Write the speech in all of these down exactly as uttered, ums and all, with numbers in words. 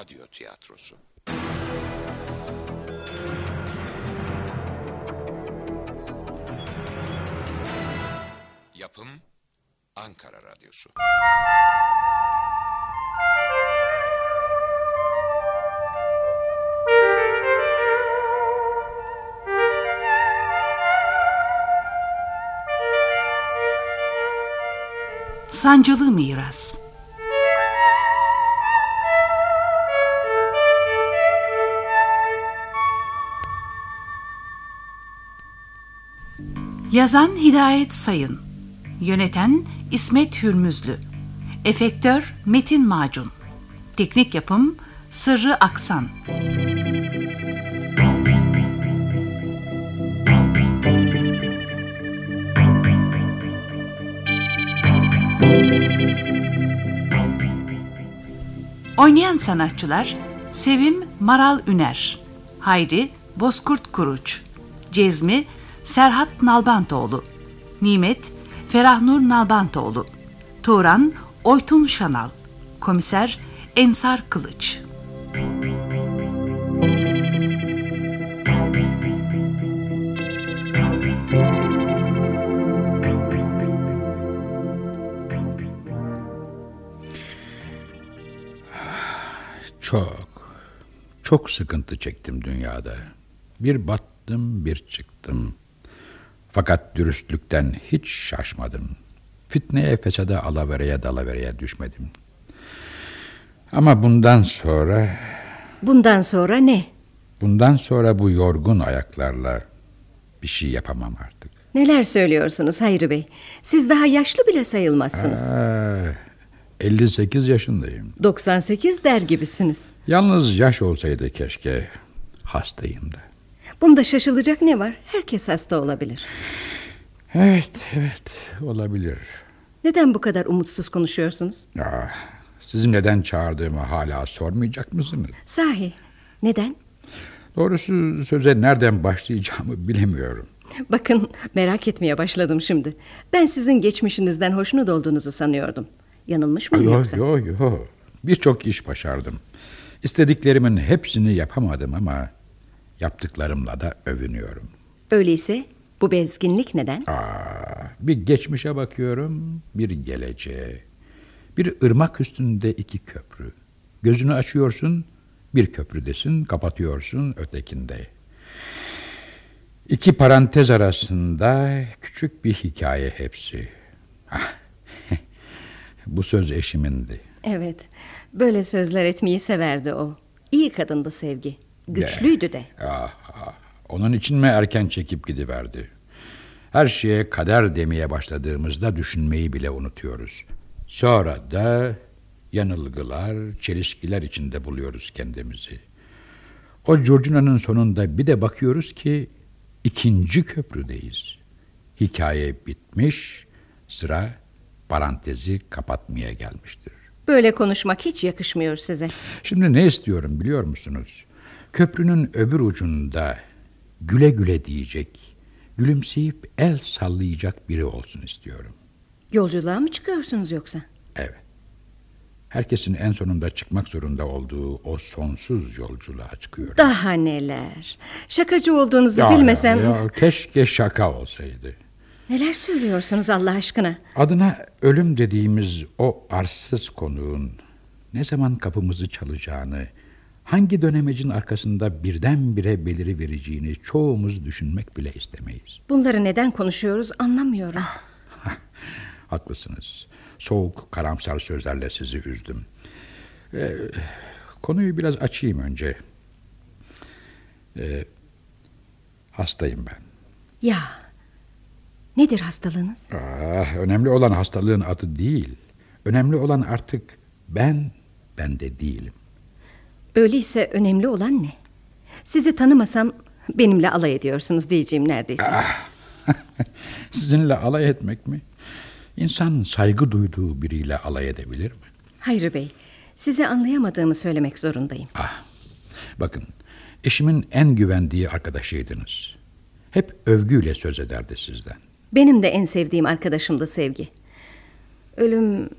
radyo tiyatrosu. Yapım Ankara Radyosu. Sancılı Miras. Yazan Hidayet Sayın, yöneten İsmet Hürmüzlü, efektör Metin Macun, teknik yapım Sırrı Aksan. Oynayan sanatçılar: Sevim Maral Üner, Hayri Bozkurt Kuruç, Cezmi Serhat Nalbantoğlu, Nimet Ferahnur Nalbantoğlu, Tuğran Oytun Şanal, Komiser Ensar Kılıç. Çok, çok sıkıntı çektim dünyada. Bir battım, bir çıktım. Fakat dürüstlükten hiç şaşmadım. Fitneye, fesada, alavereye, dalavereye düşmedim. Ama bundan sonra... Bundan sonra ne? Bundan sonra bu yorgun ayaklarla bir şey yapamam artık. Neler söylüyorsunuz Hayri Bey? Siz daha yaşlı bile sayılmazsınız. Aa, elli sekiz yaşındayım. doksan sekiz der gibisiniz. Yalnız yaş olsaydı keşke. Hastayım da. Bunda şaşılacak ne var? Herkes hasta olabilir. Evet, evet, olabilir. Neden bu kadar umutsuz konuşuyorsunuz? Aa, sizin neden çağırdığımı hala sormayacak mısınız? Sahi, neden? Doğrusu söze nereden başlayacağımı bilemiyorum. Bakın, merak etmeye başladım şimdi. Ben sizin geçmişinizden hoşnut olduğunuzu sanıyordum. Yanılmış mıyım yo, yoksa? Yok, yok, yok. Birçok iş başardım. İstediklerimin hepsini yapamadım ama... yaptıklarımla da övünüyorum. Öyleyse bu bezginlik neden? Aa, bir geçmişe bakıyorum, bir geleceğe. Bir ırmak üstünde iki köprü. Gözünü açıyorsun, bir köprüdesin, kapatıyorsun, ötekinde. İki parantez arasında küçük bir hikaye hepsi. Bu söz eşimindi. Evet, böyle sözler etmeyi severdi o. İyi kadındı Sevgi. Güçlüydü de. Ah, ah. Onun için mi erken çekip gidiverdi? Her şeye kader demeye başladığımızda düşünmeyi bile unutuyoruz. Sonra da yanılgılar, çelişkiler içinde buluyoruz kendimizi. O curcunanın sonunda bir de bakıyoruz ki ikinci köprüdeyiz. Hikaye bitmiş, sıra parantezi kapatmaya gelmiştir. Böyle konuşmak hiç yakışmıyor size. Şimdi ne istiyorum biliyor musunuz? Köprünün öbür ucunda güle güle diyecek, gülümseyip el sallayacak biri olsun istiyorum. Yolculuğa mı çıkıyorsunuz yoksa? Evet. Herkesin en sonunda çıkmak zorunda olduğu o sonsuz yolculuğa çıkıyorum. Daha neler. Şakacı olduğunuzu ya, bilmesem... Ya, keşke şaka olsaydı. Neler söylüyorsunuz Allah aşkına? Adına ölüm dediğimiz o arsız konuğun ne zaman kapımızı çalacağını... hangi dönemecin arkasında birdenbire belirivereceğini çoğumuz düşünmek bile istemeyiz. Bunları neden konuşuyoruz anlamıyorum. Ah, ah, haklısınız. Soğuk, karamsar sözlerle sizi üzdüm. Ee, konuyu biraz açayım önce. Ee, hastayım ben. Ya, nedir hastalığınız? Ah, önemli olan hastalığın adı değil. Önemli olan artık ben, ben de değilim. Öyleyse önemli olan ne? Sizi tanımasam benimle alay ediyorsunuz diyeceğim neredeyse. Ah, sizinle alay etmek mi? İnsan saygı duyduğu biriyle alay edebilir mi? Hayri Bey, sizi anlayamadığımı söylemek zorundayım. Ah, bakın, eşimin en güvendiği arkadaşıydınız. Hep övgüyle söz ederdi sizden. Benim de en sevdiğim arkadaşımdı Sevgi. Ölüm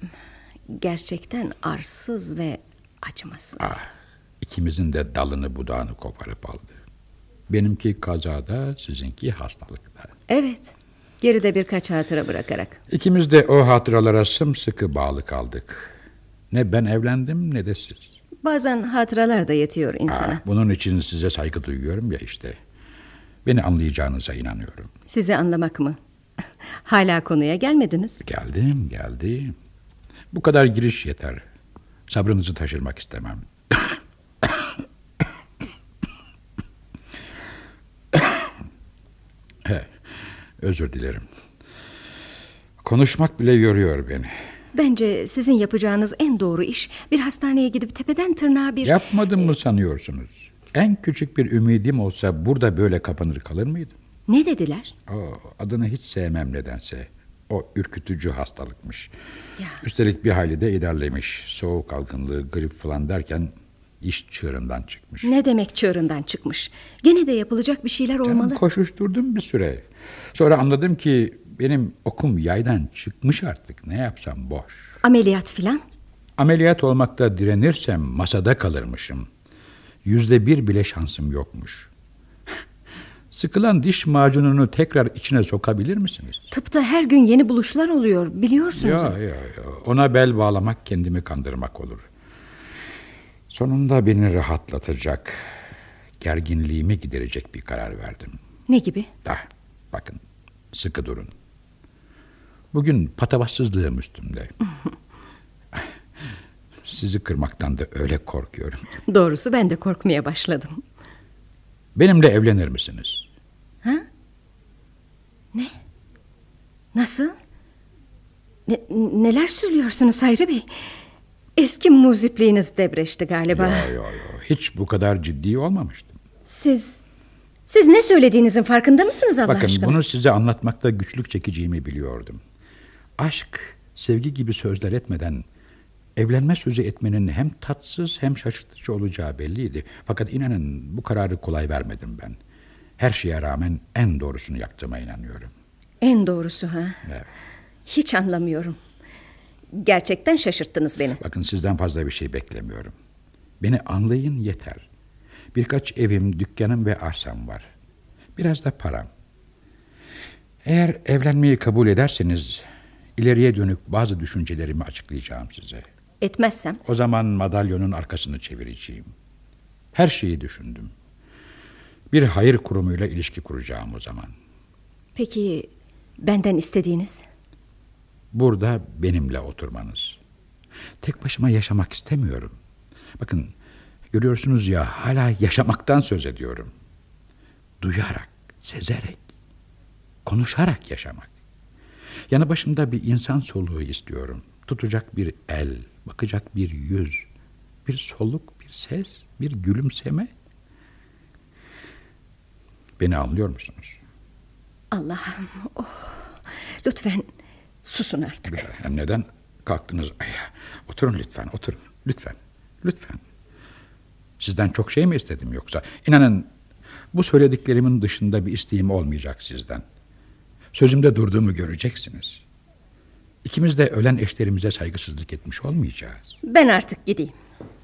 gerçekten arsız ve acımasız. Ah. ikimizin de dalını budağını koparıp aldı. Benimki kazada, sizinki hastalıkta. Evet, geride birkaç hatıra bırakarak. İkimiz de o hatıralara sımsıkı bağlı kaldık. Ne ben evlendim ne de siz. Bazen hatıralar da yetiyor insana. Aa, bunun için size saygı duyuyorum ya işte. Beni anlayacağınıza inanıyorum. Sizi anlamak mı? Hala konuya gelmediniz. Geldim, geldim. Bu kadar giriş yeter. Sabrınızı taşırmak istemem. He, özür dilerim. Konuşmak bile yoruyor beni. Bence sizin yapacağınız en doğru iş bir hastaneye gidip tepeden tırnağa bir... Yapmadım ee... mı sanıyorsunuz? En küçük bir ümidim olsa burada böyle kapanır kalır mıydım? Ne dediler? Oo, adını hiç sevmem nedense. O ürkütücü hastalıkmış. Ya. Üstelik bir hayli de ilerlemiş. Soğuk algınlığı, grip falan derken iş çığırından çıkmış. Ne demek çığırından çıkmış? Gene de yapılacak bir şeyler olmalı. Canım, koşuşturdum bir süre. Sonra anladım ki benim okum yaydan çıkmış artık. Ne yapsam boş. Ameliyat filan? Ameliyat olmakta direnirsem masada kalırmışım. Yüzde bir bile şansım yokmuş. Sıkılan diş macununu tekrar içine sokabilir misiniz? Tıpta her gün yeni buluşlar oluyor, biliyorsunuz. Ya, ya, ya. Ona bel bağlamak kendimi kandırmak olur. Sonunda beni rahatlatacak, gerginliğimi giderecek bir karar verdim. Ne gibi? Da, bakın, sıkı durun. Bugün patavatsızlığım üstümde. Sizi kırmaktan da öyle korkuyorum. Doğrusu ben de korkmaya başladım. Benimle evlenir misiniz? Ha? Ne? Nasıl? Ne, neler söylüyorsunuz Hayri Bey? Eski muzipliğiniz debreşti galiba. Yo, yo, yo. Hiç bu kadar ciddi olmamıştım. Siz, siz ne söylediğinizin farkında mısınız Allah Bakın, aşkına? Bakın bunu size anlatmakta güçlük çekeceğimi biliyordum. Aşk, sevgi gibi sözler etmeden evlenme sözü etmenin hem tatsız hem şaşırtıcı olacağı belliydi. Fakat inanın bu kararı kolay vermedim ben. Her şeye rağmen en doğrusunu yaptığıma inanıyorum. En doğrusu ha? Evet. Hiç anlamıyorum. Gerçekten şaşırttınız beni. Bakın sizden fazla bir şey beklemiyorum. Beni anlayın yeter. Birkaç evim, dükkanım ve arsam var. Biraz da param. Eğer evlenmeyi kabul ederseniz ileriye dönük bazı düşüncelerimi açıklayacağım size. Etmezsem? O zaman madalyonun arkasını çevireceğim. Her şeyi düşündüm. Bir hayır kurumuyla ilişki kuracağım o zaman. Peki benden istediğiniz? Burada benimle oturmanız. Tek başıma yaşamak istemiyorum. Bakın görüyorsunuz ya, hala yaşamaktan söz ediyorum. Duyarak, sezerek, konuşarak yaşamak. Yanı başımda bir insan soluğu istiyorum. Tutacak bir el, bakacak bir yüz, bir soluk, bir ses, bir gülümseme. Beni anlıyor musunuz? Allah'ım, oh, lütfen susun artık. Hem neden kalktınız ayağa? Oturun lütfen, oturun, lütfen, lütfen. Sizden çok şey mi istedim yoksa? İnanın bu söylediklerimin dışında bir isteğim olmayacak sizden. Sözümde durduğumu göreceksiniz. İkimiz de ölen eşlerimize saygısızlık etmiş olmayacağız. Ben artık gideyim.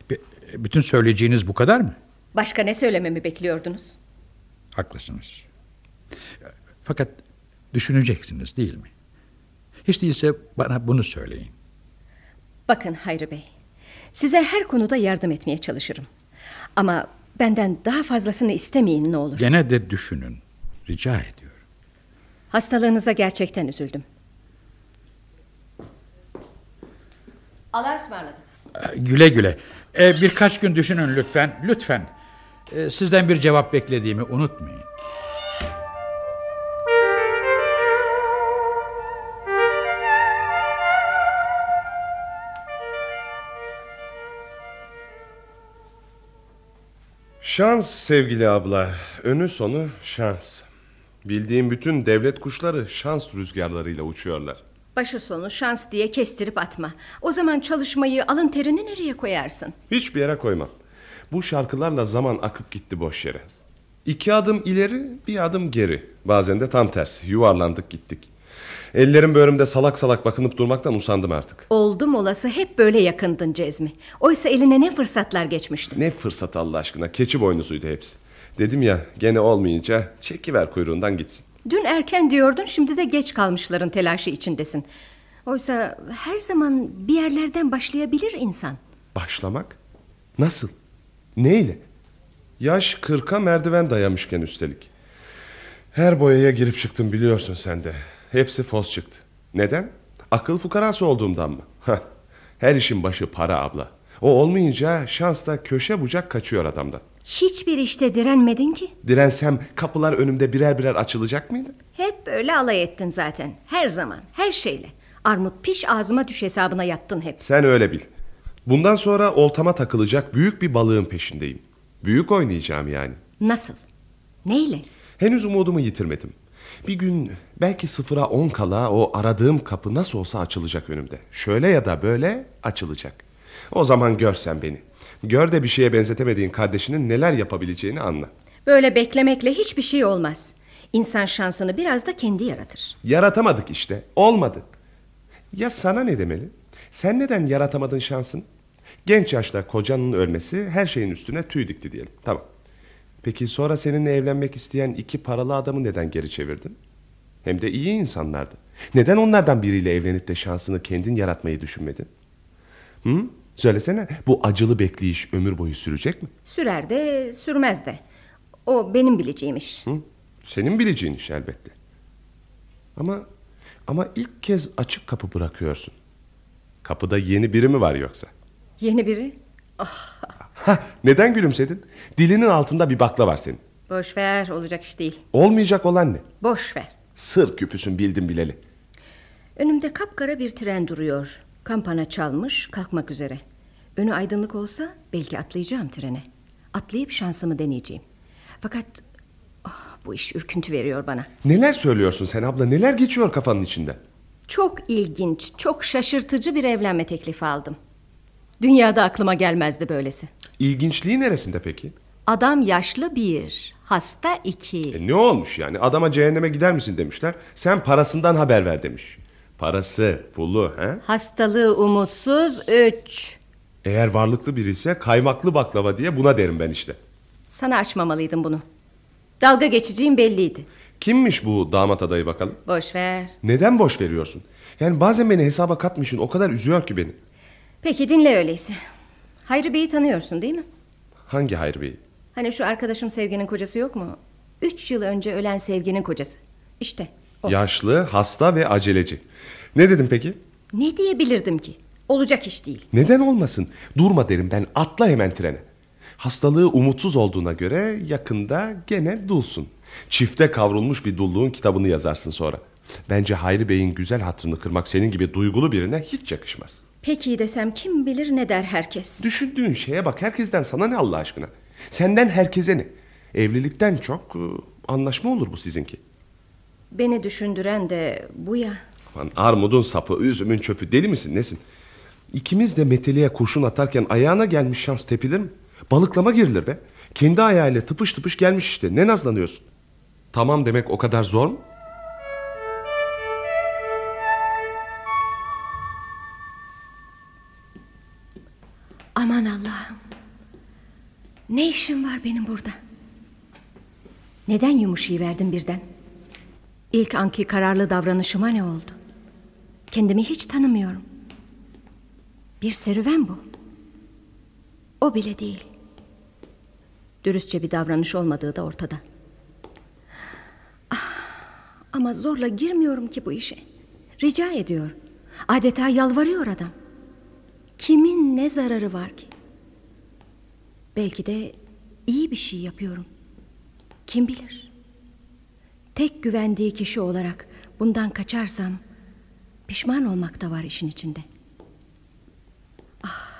B- bütün söyleyeceğiniz bu kadar mı? Başka ne söylememi bekliyordunuz? Haklısınız. Fakat düşüneceksiniz değil mi? Hiç değilse bana bunu söyleyin. Bakın Hayri Bey, size her konuda yardım etmeye çalışırım. Ama benden daha fazlasını istemeyin ne olur. Gene de düşünün, rica ediyorum. Hastalığınıza gerçekten üzüldüm. Allah'a ısmarladık. Güle güle. Ee, birkaç gün düşünün lütfen. Lütfen. Ee, sizden bir cevap beklediğimi unutmayın. Şans sevgili abla. Önü sonu şans. Bildiğim bütün devlet kuşları şans rüzgarlarıyla uçuyorlar. Başı sonu şans diye kestirip atma. O zaman çalışmayı, alın terini nereye koyarsın? Hiçbir yere koymam. Bu şarkılarla zaman akıp gitti boş yere. İki adım ileri, bir adım geri. Bazen de tam tersi, yuvarlandık gittik. Ellerim böğrümde salak salak bakınıp durmaktan usandım artık. Oldum olası hep böyle yakındın Cezmi. Oysa eline ne fırsatlar geçmişti. Ne fırsat Allah aşkına, keçi boynuzuydu hepsi. Dedim ya, gene olmayınca çekiver kuyruğundan gitsin. Dün erken diyordun, şimdi de geç kalmışların telaşı içindesin. Oysa her zaman bir yerlerden başlayabilir insan. Başlamak? Nasıl? Neyle? Yaş kırka merdiven dayamışken üstelik. Her boyaya girip çıktım biliyorsun sen de. Hepsi fos çıktı. Neden? Akıl fukarası olduğumdan mı? Heh. Her işin başı para abla. O olmayınca şans da köşe bucak kaçıyor adamdan. Hiçbir işte direnmedin ki. Dirensem kapılar önümde birer birer açılacak mıydı? Hep böyle alay ettin zaten. Her zaman, her şeyle. Armut piş ağzıma düş hesabına yattın hep. Sen öyle bil. Bundan sonra oltama takılacak büyük bir balığın peşindeyim. Büyük oynayacağım yani. Nasıl? Neyle? Henüz umudumu yitirmedim. Bir gün belki sıfıra on kala o aradığım kapı nasıl olsa açılacak önümde. Şöyle ya da böyle açılacak. O zaman görsen beni. Gör de bir şeye benzetemediğin kardeşinin neler yapabileceğini anla. Böyle beklemekle hiçbir şey olmaz. İnsan şansını biraz da kendi yaratır. Yaratamadık işte. Olmadı. Ya sana ne demeli? Sen neden yaratamadın şansını? Genç yaşta kocanın ölmesi her şeyin üstüne tüy dikti diyelim. Tamam. Peki sonra seninle evlenmek isteyen iki paralı adamı neden geri çevirdin? Hem de iyi insanlardı. Neden onlardan biriyle evlenip de şansını kendin yaratmayı düşünmedin? Hı? Söylesene, bu acılı bekleyiş ömür boyu sürecek mi? Sürer de sürmez de. O benim bileceğim iş. Hı? Senin bileceğin iş elbette. Ama ama ilk kez açık kapı bırakıyorsun. Kapıda yeni biri mi var yoksa? Yeni biri? Ah. Ha, neden gülümsedin? Dilinin altında bir bakla var senin. Boş ver, olacak iş değil. Olmayacak olan ne? Boş ver. Sır küpüsün bildim bileli. Önümde kapkara bir tren duruyor. Kampana çalmış, kalkmak üzere. Önü aydınlık olsa belki atlayacağım trene. Atlayıp şansımı deneyeceğim. Fakat oh, bu iş ürküntü veriyor bana. Neler söylüyorsun sen abla? Neler geçiyor kafanın içinde? Çok ilginç, çok şaşırtıcı bir evlenme teklifi aldım. Dünyada aklıma gelmezdi böylesi. İlginçliği neresinde peki? Adam yaşlı bir, hasta iki. E ne olmuş yani? Adama cehenneme gider misin demişler. Sen parasından haber ver demiş. Parası, pulu, he? Hastalığı umutsuz üç. Eğer varlıklı biri ise kaymaklı baklava diye buna derim ben işte. Sana açmamalıydım bunu. Dalga geçeceğim belliydi. Kimmiş bu damat adayı bakalım? Boş ver. Neden boş veriyorsun? Yani bazen beni hesaba katmışsın, o kadar üzüyor ki beni. Peki dinle öyleyse. Hayri Bey'i tanıyorsun değil mi? Hangi Hayri Bey'i? Hani şu arkadaşım Sevgi'nin kocası yok mu? Üç yıl önce ölen Sevgi'nin kocası. İşte o. Yaşlı, hasta ve aceleci. Ne dedim peki? Ne diyebilirdim ki? Olacak iş değil. Neden olmasın? Durma derim ben, atla hemen trene. Hastalığı umutsuz olduğuna göre yakında gene dulsun. Çifte kavrulmuş bir dulluğun kitabını yazarsın sonra. Bence Hayri Bey'in güzel hatırını kırmak senin gibi duygulu birine hiç yakışmaz. Peki desem kim bilir ne der herkes. Düşündüğün şeye bak, herkesten sana ne Allah aşkına? Senden herkese ne? Evlilikten çok anlaşma olur bu sizinki. Beni düşündüren de bu ya. Aman armudun sapı, üzümün çöpü, deli misin nesin? İkimiz de meteliğe kurşun atarken ayağına gelmiş şans tepilir mi? Balıklama girilir be. Kendi ayağıyla tıpış tıpış gelmiş işte, ne nazlanıyorsun? Tamam demek o kadar zor mu? Aman Allah'ım. Ne işim var benim burada? Neden yumuşayıverdim birden? İlk anki kararlı davranışıma ne oldu? Kendimi hiç tanımıyorum. Bir serüven bu. O bile değil. Dürüstçe bir davranış olmadığı da ortada. Ah, ama zorla girmiyorum ki bu işe. Rica ediyor. Adeta yalvarıyor adam. Kimin ne zararı var ki? Belki de iyi bir şey yapıyorum. Kim bilir? Tek güvendiği kişi olarak bundan kaçarsam pişman olmak da var işin içinde. Ah,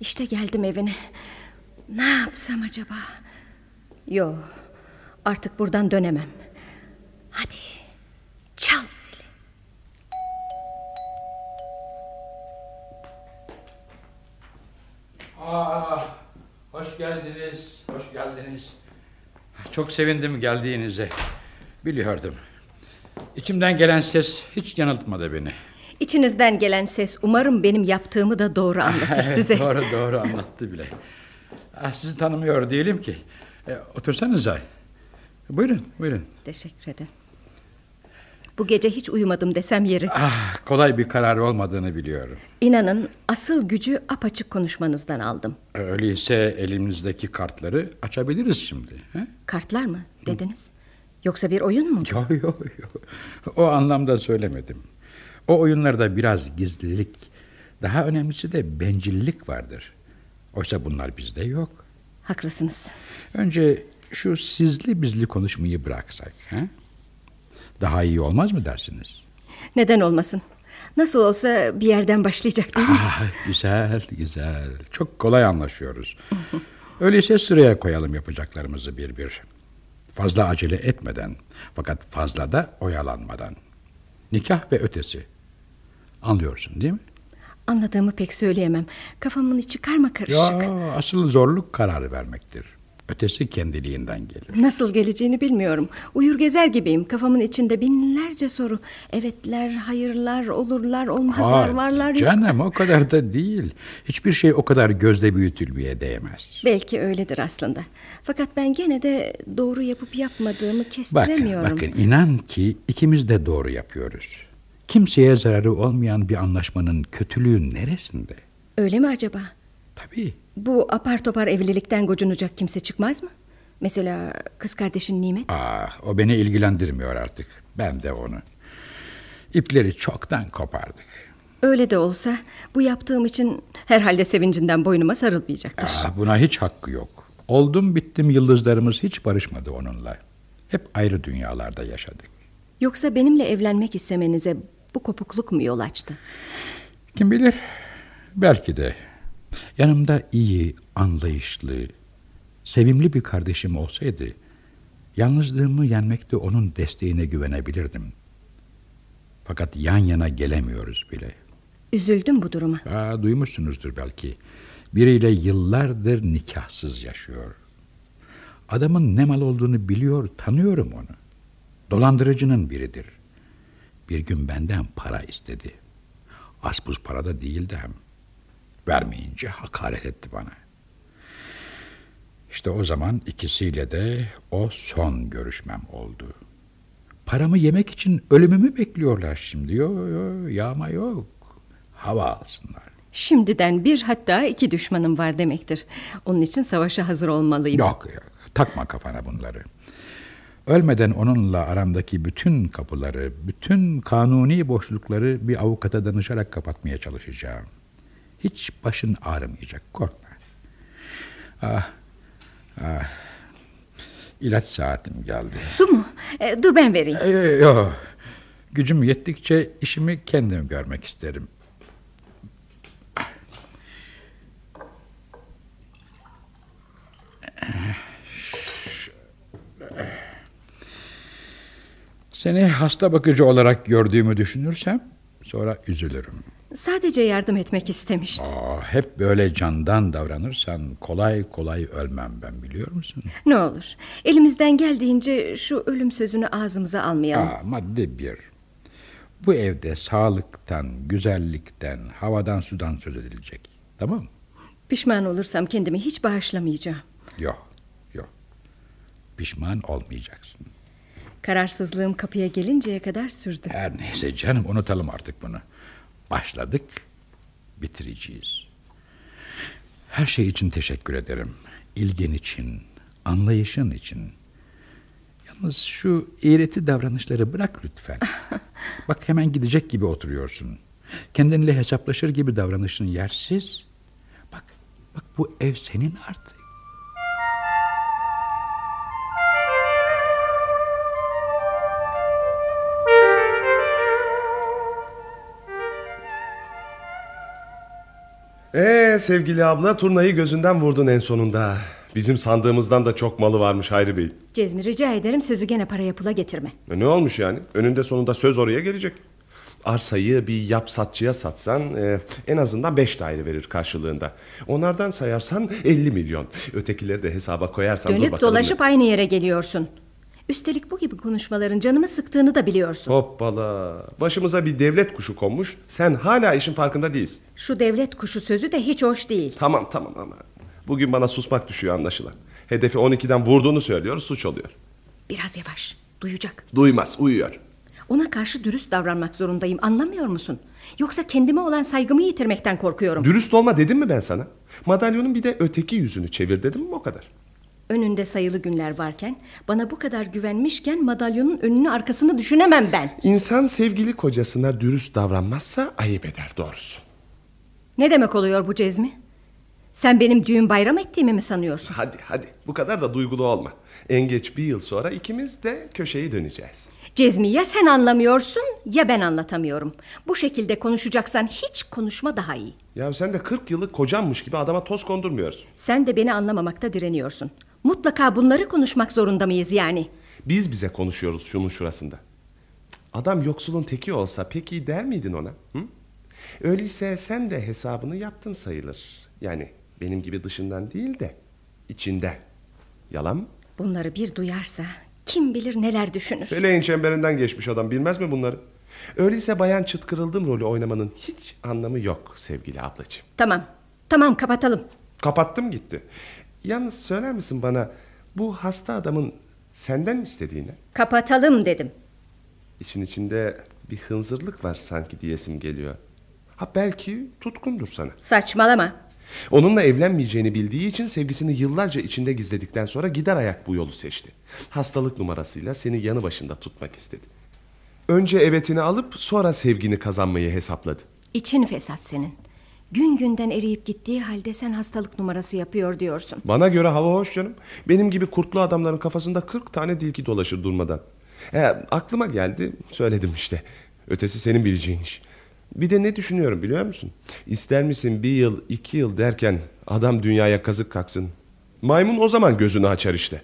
işte geldim evine. Ne yapsam acaba? Yo, artık buradan dönemem. Hadi çal zili. Aa, hoş geldiniz, hoş geldiniz. Çok sevindim geldiğinize. Biliyordum. İçimden gelen ses hiç yanıltmadı beni. İçinizden gelen ses umarım benim yaptığımı da doğru anlatır size. Doğru doğru anlattı bile. Ah, sizi tanımıyor değilim ki. E, otursanıza. Buyurun buyurun. Teşekkür ederim. Bu gece hiç uyumadım desem yeri. Ah, kolay bir karar olmadığını biliyorum. İnanın asıl gücü apaçık konuşmanızdan aldım. Öyleyse elimizdeki kartları açabiliriz şimdi. He? Kartlar mı dediniz? Hı. Yoksa bir oyun mu? Yok yok yok. O anlamda söylemedim. O oyunlarda biraz gizlilik, daha önemlisi de bencillik vardır. Oysa bunlar bizde yok. Haklısınız. Önce şu sizli bizli konuşmayı bıraksak, he? Daha iyi olmaz mı dersiniz? Neden olmasın? Nasıl olsa bir yerden başlayacak değil miyiz? Ah, güzel güzel. Çok kolay anlaşıyoruz. Öyleyse sıraya koyalım yapacaklarımızı bir bir. Fazla acele etmeden, fakat fazla da oyalanmadan. Nikah ve ötesi. Anlıyorsun değil mi? Anladığımı pek söyleyemem. Kafamın içi karma karışık. Ya, asıl zorluk karar vermektir. Ötesi kendiliğinden gelir. Nasıl geleceğini bilmiyorum. Uyur gezer gibiyim. Kafamın içinde binlerce soru. Evetler, hayırlar, olurlar, olmazlar, Aa, varlar. Canım yok. O kadar da değil. Hiçbir şey o kadar gözde büyütülmeye değmez. Belki öyledir aslında. Fakat ben gene de doğru yapıp yapmadığımı kestiremiyorum. Bakın, bakın inan ki ikimiz de doğru yapıyoruz. Kimseye zararı olmayan bir anlaşmanın kötülüğü neresinde? Öyle mi acaba? Tabii. Bu apar topar evlilikten gocunacak kimse çıkmaz mı? Mesela kız kardeşin Nimet. Ah, o beni ilgilendirmiyor artık. Ben de onu. İpleri çoktan kopardık. Öyle de olsa bu yaptığım için herhalde sevincinden boynuma sarılmayacaktır. Ah, buna hiç hakkı yok. Oldum bittim yıldızlarımız hiç barışmadı onunla. Hep ayrı dünyalarda yaşadık. Yoksa benimle evlenmek istemenize bu kopukluk mu yol açtı? Kim bilir? Belki de. Yanımda iyi, anlayışlı, sevimli bir kardeşim olsaydı, yalnızlığımı yenmekte onun desteğine güvenebilirdim. Fakat yan yana gelemiyoruz bile. Üzüldüm bu duruma. Aa, duymuşsunuzdur belki. Biriyle yıllardır nikahsız yaşıyor. Adamın ne mal olduğunu biliyor, tanıyorum onu. Dolandırıcının biridir. Bir gün benden para istedi. Az buz para da değildi hem. Vermeyince hakaret etti bana. İşte o zaman ikisiyle de o son görüşmem oldu. Paramı yemek için ölümümü bekliyorlar şimdi. Yo, yo, yağma yok. Hava alsınlar. Şimdiden bir hatta iki düşmanım var demektir. Onun için savaşa hazır olmalıyım. Yok yok, takma kafana bunları. Ölmeden onunla aramdaki bütün kapıları, bütün kanuni boşlukları bir avukata danışarak kapatmaya çalışacağım. Hiç başın ağrımayacak, korkma. Ah, ah. İlaç saatim geldi. Su mu? E, dur ben vereyim. E, yok. Gücüm yettikçe işimi kendim görmek isterim. Ah. Seni hasta bakıcı olarak gördüğümü düşünürsem sonra üzülürüm. Sadece yardım etmek istemiştim. Aa, hep böyle candan davranırsan kolay kolay ölmem ben, biliyor musun? Ne olur elimizden geldiğince şu ölüm sözünü ağzımıza almayalım. Aa, madde bir. Bu evde sağlıktan, güzellikten, havadan, sudan söz edilecek. Tamam mı? Pişman olursam kendimi hiç bağışlamayacağım. Yok yok. Pişman olmayacaksın. Kararsızlığım kapıya gelinceye kadar sürdü. Her neyse canım, unutalım artık bunu. Başladık, bitireceğiz. Her şey için teşekkür ederim. İlgin için, anlayışın için. Yalnız şu iğreti davranışları bırak lütfen. Bak, hemen gidecek gibi oturuyorsun. Kendinle hesaplaşır gibi davranışın yersiz. Bak, bak bu ev senin artık. Ee sevgili abla, turnayı gözünden vurdun en sonunda. Bizim sandığımızdan da çok malı varmış Hayri Bey. Cezmi, rica ederim sözü gene paraya pula getirme. E ne olmuş yani? Önünde sonunda söz oraya gelecek. Arsayı bir yapsatçıya satsan e, en azından beş daire verir karşılığında. Onlardan sayarsan elli milyon. Ötekileri de hesaba koyarsan... Dönüp dur bakalım dolaşıp ne? Aynı yere geliyorsun. Üstelik bu gibi konuşmaların canımı sıktığını da biliyorsun. Hoppala, başımıza bir devlet kuşu konmuş. Sen hala işin farkında değilsin. Şu devlet kuşu sözü de hiç hoş değil. Tamam tamam ama bugün bana susmak düşüyor anlaşılan. Hedefi on ikiden vurduğunu söylüyor, suç oluyor. Biraz yavaş, duyacak. Duymaz, uyuyor. Ona karşı dürüst davranmak zorundayım, anlamıyor musun? Yoksa kendime olan saygımı yitirmekten korkuyorum. Dürüst olma dedim mi ben sana? Madalyonun bir de öteki yüzünü çevir dedim mi, o kadar? Önünde sayılı günler varken, bana bu kadar güvenmişken madalyonun önünü arkasını düşünemem ben. İnsan sevgili kocasına dürüst davranmazsa ayıp eder doğrusu. Ne demek oluyor bu Cezmi? Sen benim düğün bayram ettiğimi mi sanıyorsun? Hadi hadi bu kadar da duygulu olma. En geç bir yıl sonra ikimiz de köşeyi döneceğiz. Cezmi, ya sen anlamıyorsun ya ben anlatamıyorum. Bu şekilde konuşacaksan hiç konuşma daha iyi. Ya sen de kırk yıllık kocanmış gibi adama toz kondurmuyorsun. Sen de beni anlamamakta direniyorsun. Mutlaka bunları konuşmak zorunda mıyız yani? Biz bize konuşuyoruz şunun şurasında. Adam yoksulun teki olsa peki der miydin ona? Hı? Öyleyse sen de hesabını yaptın sayılır. Yani benim gibi dışından değil de içinden. Yalan mı? Bunları bir duyarsa kim bilir neler düşünür. Feleğin çemberinden geçmiş adam, bilmez mi bunları? Öyleyse bayan çıt kırıldım rolü oynamanın hiç anlamı yok sevgili ablacığım. Tamam tamam, kapatalım. Kapattım gitti. Yalnız söyler misin bana bu hasta adamın senden istediğini? Kapatalım dedim. İçin içinde bir hınzırlık var sanki diyesim geliyor. Ha belki tutkundur sana. Saçmalama. Onunla evlenmeyeceğini bildiği için sevgisini yıllarca içinde gizledikten sonra gider ayak bu yolu seçti. Hastalık numarasıyla seni yanı başında tutmak istedi. Önce evetini alıp sonra sevgini kazanmayı hesapladı. İçin fesat senin. Gün günden eriyip gittiği halde sen hastalık numarası yapıyor diyorsun. Bana göre hava hoş canım. Benim gibi kurtlu adamların kafasında kırk tane dilki dolaşır durmadan. E, aklıma geldi, söyledim işte. Ötesi senin bileceğin iş. Bir de ne düşünüyorum biliyor musun? İster misin bir yıl iki yıl derken adam dünyaya kazık kaksın. Maymun o zaman gözünü açar işte.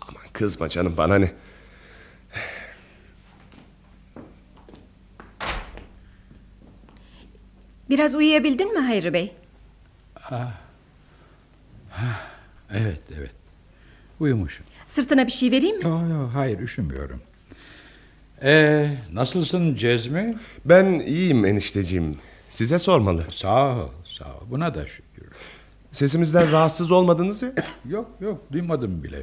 Aman kızma canım bana ne. Biraz uyuyabildin mi Hayri Bey? Ha. Ha. Evet evet, uyumuşum. Sırtına bir şey vereyim mi? Yok yok, hayır üşümüyorum. Ee, nasılsın Cezmi? Ben iyiyim enişteciğim. Size sormalı. Sağ ol, sağ ol. Buna da şükür. Sesimizden rahatsız olmadınız ya? Yok yok, duymadım bile.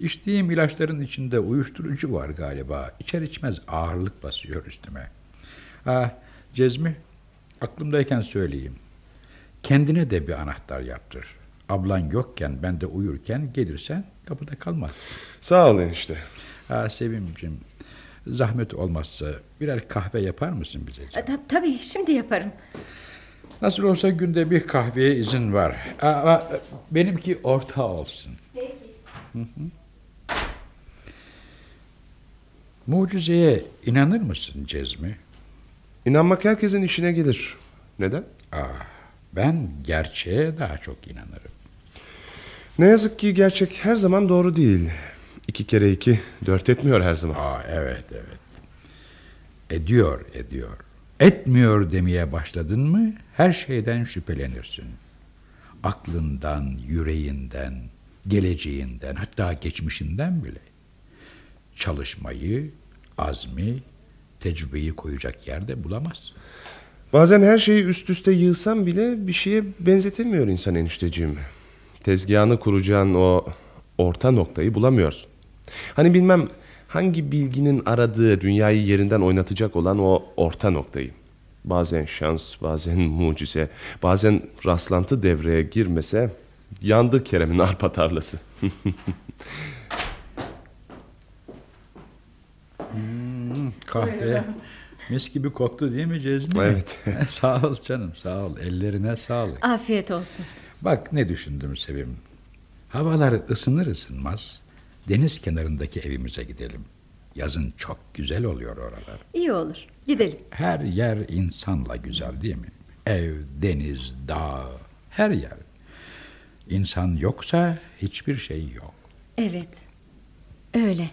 İçtiğim ilaçların içinde uyuşturucu var galiba. İçer içmez ağırlık basıyor üstüme. Ha, Cezmi, aklımdayken söyleyeyim. Kendine de bir anahtar yaptır. Ablan yokken, ben de uyurken gelirsen kapıda kalmaz. Sağ ol enişte. Ha, Sevimciğim, zahmet olmazsa birer kahve yapar mısın bize? Tab- tabii şimdi yaparım. Nasıl olsa günde bir kahveye izin var. Aa, benimki orta olsun. Peki. Hı hı. Mucizeye inanır mısın Cezmi? İnanmak herkesin işine gelir. Neden? Aa, ben gerçeğe daha çok inanırım. Ne yazık ki gerçek her zaman doğru değil. İki kere iki dört etmiyor her zaman. Aa, evet evet. Ediyor ediyor. Etmiyor demeye başladın mı her şeyden şüphelenirsin. Aklından, yüreğinden, geleceğinden, hatta geçmişinden bile. Çalışmayı, azmi, tecrübeyi koyacak yerde bulamazsın. Bazen her şeyi üst üste yığsam bile bir şeye benzetemiyor insan enişteciğim. Tezgahını kuracağın o orta noktayı bulamıyorsun. Hani bilmem hangi bilginin aradığı, dünyayı yerinden oynatacak olan o orta noktayı. Bazen şans, bazen mucize, bazen rastlantı devreye girmese yandı Kerem'in arpa tarlası. hmm, kahve mis gibi koktu değil mi Cezmi? Evet. Sağ ol canım, sağ ol, ellerine sağlık. Afiyet olsun. Bak ne düşündüm Sevim. Havalar ısınır ısınmaz deniz kenarındaki evimize gidelim. Yazın çok güzel oluyor oralar. İyi olur, gidelim. Her yer insanla güzel değil mi? Ev, deniz, dağ, her yer. İnsan yoksa hiçbir şey yok. Evet, öyle.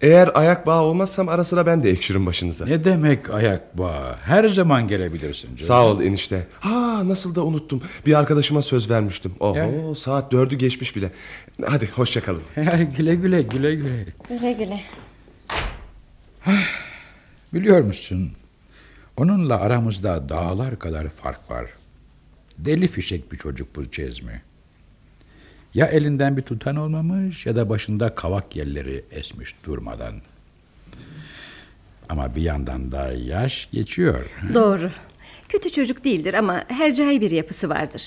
Eğer ayak bağı olmazsam ara sıra ben de ekşirim başınıza. Ne demek ayak bağı? Her zaman gelebilirsin canım. Sağ ol enişte. Ha, nasıl da unuttum. Bir arkadaşıma söz vermiştim. Oho, ya. Saat dördü geçmiş bile. Hadi hoşçakalın. Güle güle, güle güle. Güle güle. Biliyor musun, onunla aramızda dağlar kadar fark var. Deli fişek bir çocuk bu Cezmi. Ya elinden bir tutan olmamış ya da başında kavak yelleri esmiş durmadan. Ama bir yandan da yaş geçiyor. Doğru. Kötü çocuk değildir ama hercai bir yapısı vardır.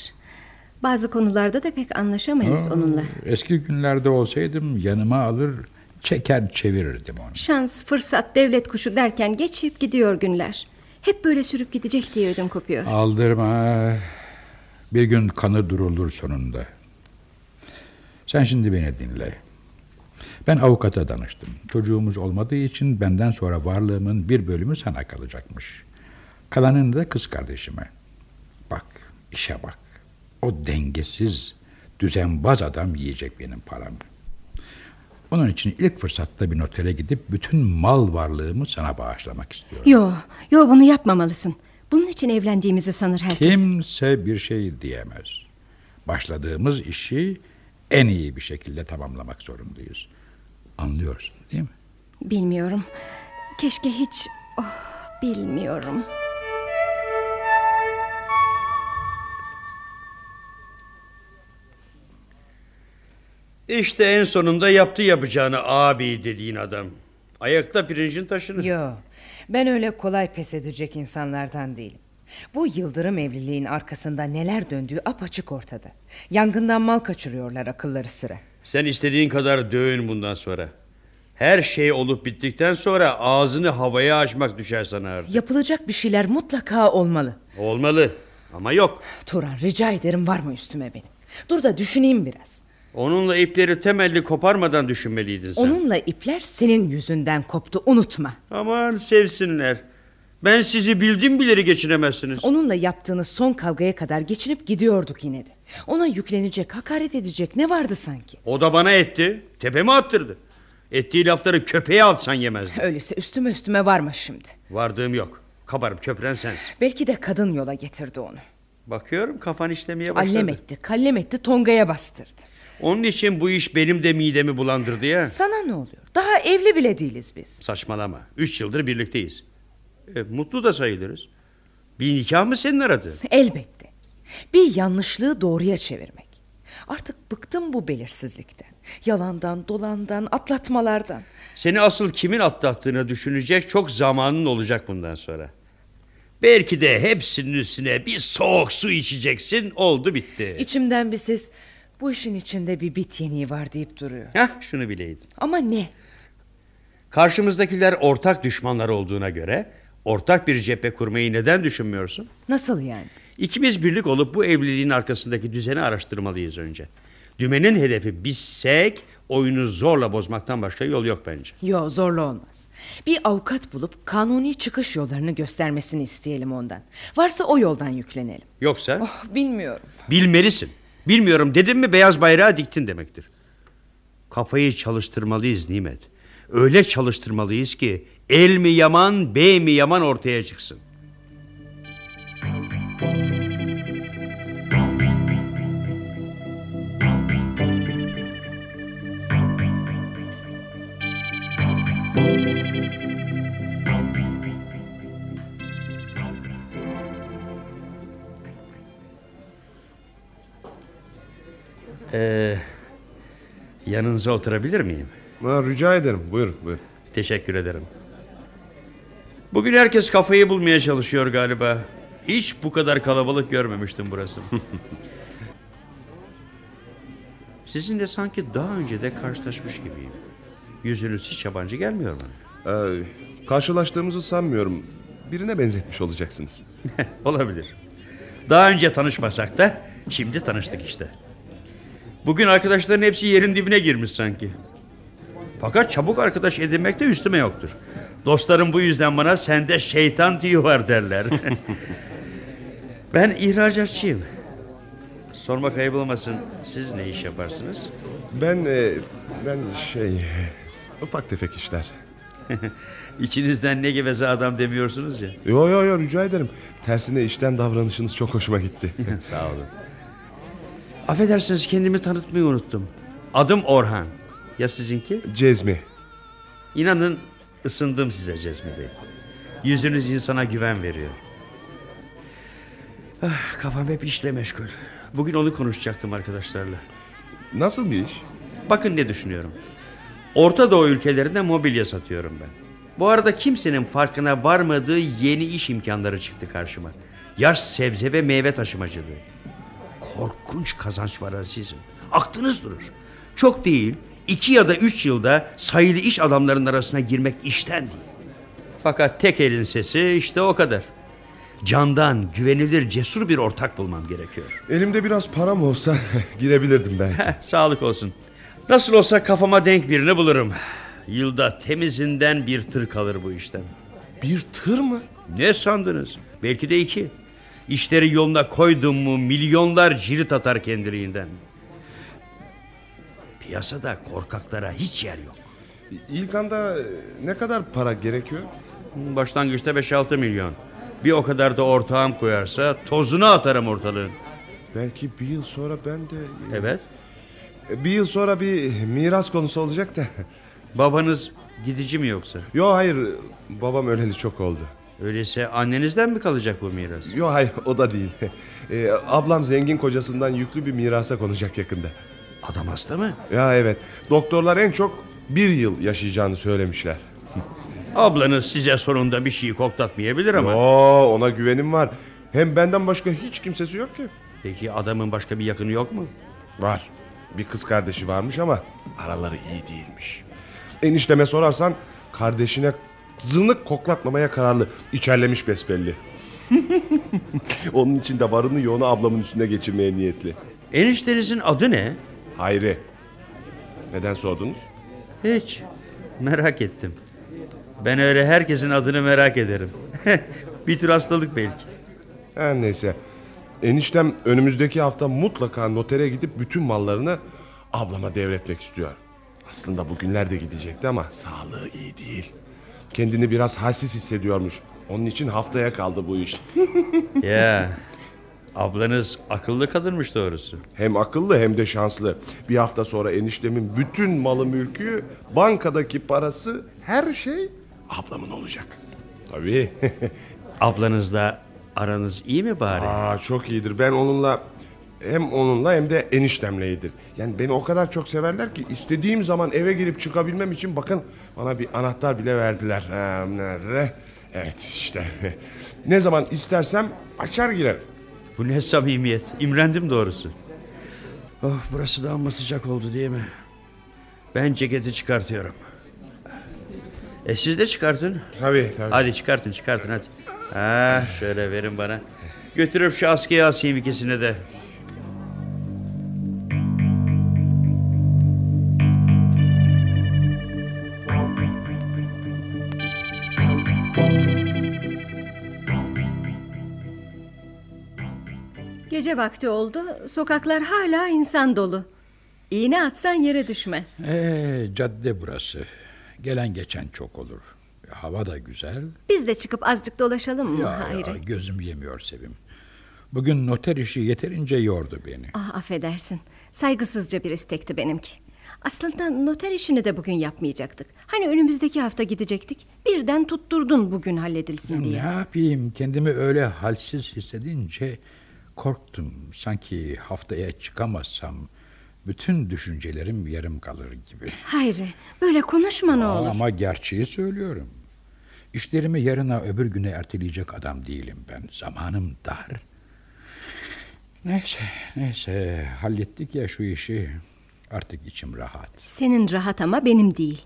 Bazı konularda da pek anlaşamayız Oo, onunla. Eski günlerde olsaydım yanıma alır, çeker çevirirdim onu. Şans, fırsat, devlet kuşu derken geçip gidiyor günler. Hep böyle sürüp gidecek diye ödüm kopuyor. Aldırma. Bir gün kanı durulur sonunda. Sen şimdi beni dinle. Ben avukata danıştım. Çocuğumuz olmadığı için benden sonra varlığımın bir bölümü sana kalacakmış. Kalanını da kız kardeşime. Bak, işe bak. O dengesiz, düzenbaz adam yiyecek benim paramı. Onun için ilk fırsatta bir notere gidip bütün mal varlığımı sana bağışlamak istiyorum. Yo, yo bunu yapmamalısın. Bunun için evlendiğimizi sanır herkes. Kimse bir şey diyemez. Başladığımız işi en iyi bir şekilde tamamlamak zorundayız. Anlıyorsun değil mi? Bilmiyorum. Keşke hiç... Oh, bilmiyorum. İşte en sonunda yaptı yapacağını abi dediğin adam. Ayakta pirincin taşını. Yok, ben öyle kolay pes edecek insanlardan değilim. Bu yıldırım evliliğin arkasında neler döndüğü apaçık ortada. Yangından mal kaçırıyorlar akılları sıra. Sen istediğin kadar dövün bundan sonra. Her şey olup bittikten sonra ağzını havaya açmak düşer sana artık. Yapılacak bir şeyler mutlaka olmalı. Olmalı ama yok. Turan, rica ederim varma üstüme benim. Dur da düşüneyim biraz. Onunla ipleri temelli koparmadan düşünmeliydin sen. Onunla ipler senin yüzünden koptu, unutma. Aman sevsinler. Ben sizi bildim bileli geçinemezsiniz. Onunla yaptığınız son kavgaya kadar geçinip gidiyorduk yine de. Ona yüklenecek, hakaret edecek ne vardı sanki? O da bana etti, tepemi attırdı. Ettiği lafları köpeğe atsan yemezdi. Öyleyse üstüme üstüme varma şimdi. Vardığım yok, kabarıp köpren sensin. Belki de kadın yola getirdi onu. Bakıyorum kafan işlemeye başladı. Allem etti, kallem etti, tongaya bastırdı. Onun için bu iş benim de midemi bulandırdı ya. Sana ne oluyor? Daha evli bile değiliz biz. Saçmalama, üç yıldır birlikteyiz. E, mutlu da sayılırız. Bir nikah mı senin aradı? Elbette. Bir yanlışlığı doğruya çevirmek. Artık bıktım bu belirsizlikten. Yalandan, dolandan, atlatmalardan. Seni asıl kimin atlattığını düşünecek çok zamanın olacak bundan sonra. Belki de hepsinin üstüne bir soğuk su içeceksin, oldu bitti. İçimden bir ses, bu işin içinde bir bit yeniği var deyip duruyor. Hah, şunu bileydim. Ama ne? Karşımızdakiler ortak düşmanlar olduğuna göre ortak bir cephe kurmayı neden düşünmüyorsun? Nasıl yani? İkimiz birlik olup bu evliliğin arkasındaki düzeni araştırmalıyız önce. Dümenin hedefi bizsek oyunu zorla bozmaktan başka yol yok bence. Yok, zorla olmaz. Bir avukat bulup kanuni çıkış yollarını göstermesini isteyelim ondan. Varsa o yoldan yüklenelim. Yoksa? Oh, bilmiyorum. Bilmelisin. Bilmiyorum dedim mi beyaz bayrağı diktin demektir. Kafayı çalıştırmalıyız Nimet. Öyle çalıştırmalıyız ki el mi yaman, bey mi yaman ortaya çıksın. Ee, yanınıza oturabilir miyim? Ha, rica ederim, buyurun, buyurun. Teşekkür ederim. Bugün herkes kafayı bulmaya çalışıyor galiba. Hiç bu kadar kalabalık görmemiştim burasını. Sizinle sanki daha önce de karşılaşmış gibiyim. Yüzünüz hiç yabancı gelmiyor bana. ee, Karşılaştığımızı sanmıyorum. Birine benzetmiş olacaksınız. Olabilir. Daha önce tanışmasak da şimdi tanıştık işte. Bugün arkadaşların hepsi yerin dibine girmiş sanki. Fakat çabuk arkadaş edinmek de üstüme yoktur. Dostlarım bu yüzden bana sende şeytan tüyü var derler. Ben ihracatçıyım. Sormak ayıp olmasın, siz ne iş yaparsınız? Ben ben şey Ufak tefek işler. İçinizden ne geveze adam demiyorsunuz ya. Yo yo yo, rica ederim. Tersine işten davranışınız çok hoşuma gitti. Sağ olun. Affedersiniz, kendimi tanıtmayı unuttum. Adım Orhan. Ya sizinki? Cezmi. İnanın ısındım size Cezmi Bey. Yüzünüz insana güven veriyor. Ah, kafam hep işle meşgul. Bugün onu konuşacaktım arkadaşlarla. Nasıl bir iş? Bakın ne düşünüyorum. Orta Doğu ülkelerinde mobilya satıyorum ben. Bu arada kimsenin farkına varmadığı yeni iş imkanları çıktı karşıma. Yaş, sebze ve meyve taşımacılığı. Korkunç kazanç var azizim. Aklınız durur. Çok değil, iki ya da üç yılda sayılı iş adamlarının arasına girmek işten değil. Fakat tek elin sesi işte o kadar. Candan, güvenilir, cesur bir ortak bulmam gerekiyor. Elimde biraz param olsa girebilirdim belki. Sağlık olsun. Nasıl olsa kafama denk birini bulurum. Yılda temizinden bir tır kalır bu işten. Bir tır mı? Ne sandınız? Belki de iki. İşleri yoluna koydum mu milyonlar cirit atar kendiliğinden. Piyasada korkaklara hiç yer yok. İlk anda ne kadar para gerekiyor? Başlangıçta beş altı milyon. Bir o kadar da ortağım koyarsa tozunu atarım ortalığın. Belki bir yıl sonra ben de... Evet. Bir yıl sonra bir miras konusu olacak da. Babanız gidici mi yoksa? Yok, hayır, babam öleli çok oldu. Öyleyse annenizden mi kalacak bu miras? Yok, hayır, o da değil. ee, Ablam zengin kocasından yüklü bir mirasa konacak yakında. Adam hasta mı? Ya evet, doktorlar en çok bir yıl yaşayacağını söylemişler. Ablanız size sonunda bir şeyi koklatmayabilir ama. Oo, ona güvenim var. Hem benden başka hiç kimsesi yok ki. Peki adamın başka bir yakını yok mu? Var. Bir kız kardeşi varmış ama araları iyi değilmiş. Enişteme sorarsan kardeşine zınlık koklatmamaya kararlı. İçerlemiş besbelli. Onun için de varını yoğunu ablamın üstüne geçirmeye niyetli. Eniştenizin adı ne? Hayri. Neden sordunuz? Hiç. Merak ettim. Ben öyle herkesin adını merak ederim. Bir tür hastalık belki. Her neyse. Eniştem önümüzdeki hafta mutlaka notere gidip bütün mallarını ablama devretmek istiyor. Aslında bugünlerde gidecekti ama sağlığı iyi değil. Kendini biraz halsiz hissediyormuş. Onun için haftaya kaldı bu iş. Ya, ablanız akıllı kadınmış doğrusu. Hem akıllı hem de şanslı. Bir hafta sonra eniştemin bütün malı mülkü, bankadaki parası, her şey ablamın olacak. Tabii. Ablanızla aranız iyi mi bari? Aa, çok iyidir. Ben onunla, hem onunla hem de eniştemle iyidir. Yani beni o kadar çok severler ki istediğim zaman eve girip çıkabilmem için bakın bana bir anahtar bile verdiler. Ha, nerede? Evet işte. Ne zaman istersem açar girer. Bu ne samimiyet. İmrendim doğrusu. Oh, burası da amma sıcak oldu değil mi? Ben ceketi çıkartıyorum. E siz de çıkartın. Tabii tabii. Hadi çıkartın çıkartın hadi. Ha, şöyle verin bana. Götürüp şu askıya asayım ikisine de. Gece vakti oldu. Sokaklar hala insan dolu. İğne atsan yere düşmez. Ee, cadde burası. Gelen geçen çok olur. Hava da güzel. Biz de çıkıp azıcık dolaşalım mı ya, Hayri? Ya, gözüm yemiyor Sevim. Bugün noter işi yeterince yordu beni. Ah, affedersin. Saygısızca bir istekti benimki. Aslında noter işini de bugün yapmayacaktık. Hani önümüzdeki hafta gidecektik. Birden tutturdun bugün halledilsin ya, diye. Ne yapayım? Kendimi öyle halsiz hissedince korktum. Sanki haftaya çıkamazsam bütün düşüncelerim yarım kalır gibi. Hayri, böyle konuşma ne olur. Ama gerçeği söylüyorum. İşlerimi yarına öbür güne erteleyecek adam değilim ben. Zamanım dar. Neyse, neyse hallettik ya şu işi. Artık içim rahat. Senin rahat ama benim değil.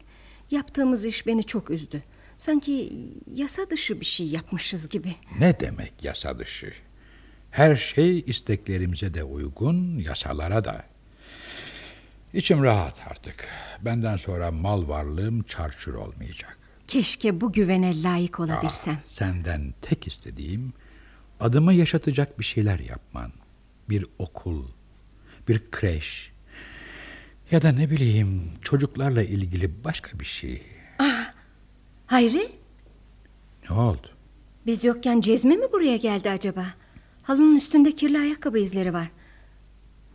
Yaptığımız iş beni çok üzdü. Sanki yasa dışı bir şey yapmışız gibi. Ne demek yasa dışı? Her şey isteklerimize de uygun, yasalara da. İçim rahat artık. Benden sonra mal varlığım çarçur olmayacak. Keşke bu güvene layık olabilsem. Ah, senden tek istediğim adımı yaşatacak bir şeyler yapman. Bir okul, bir kreş, Ya da ne bileyim, çocuklarla ilgili başka bir şey. Ah, Hayri? Ne oldu? Biz yokken Cezmi mi buraya geldi acaba? Halının üstünde kirli ayakkabı izleri var.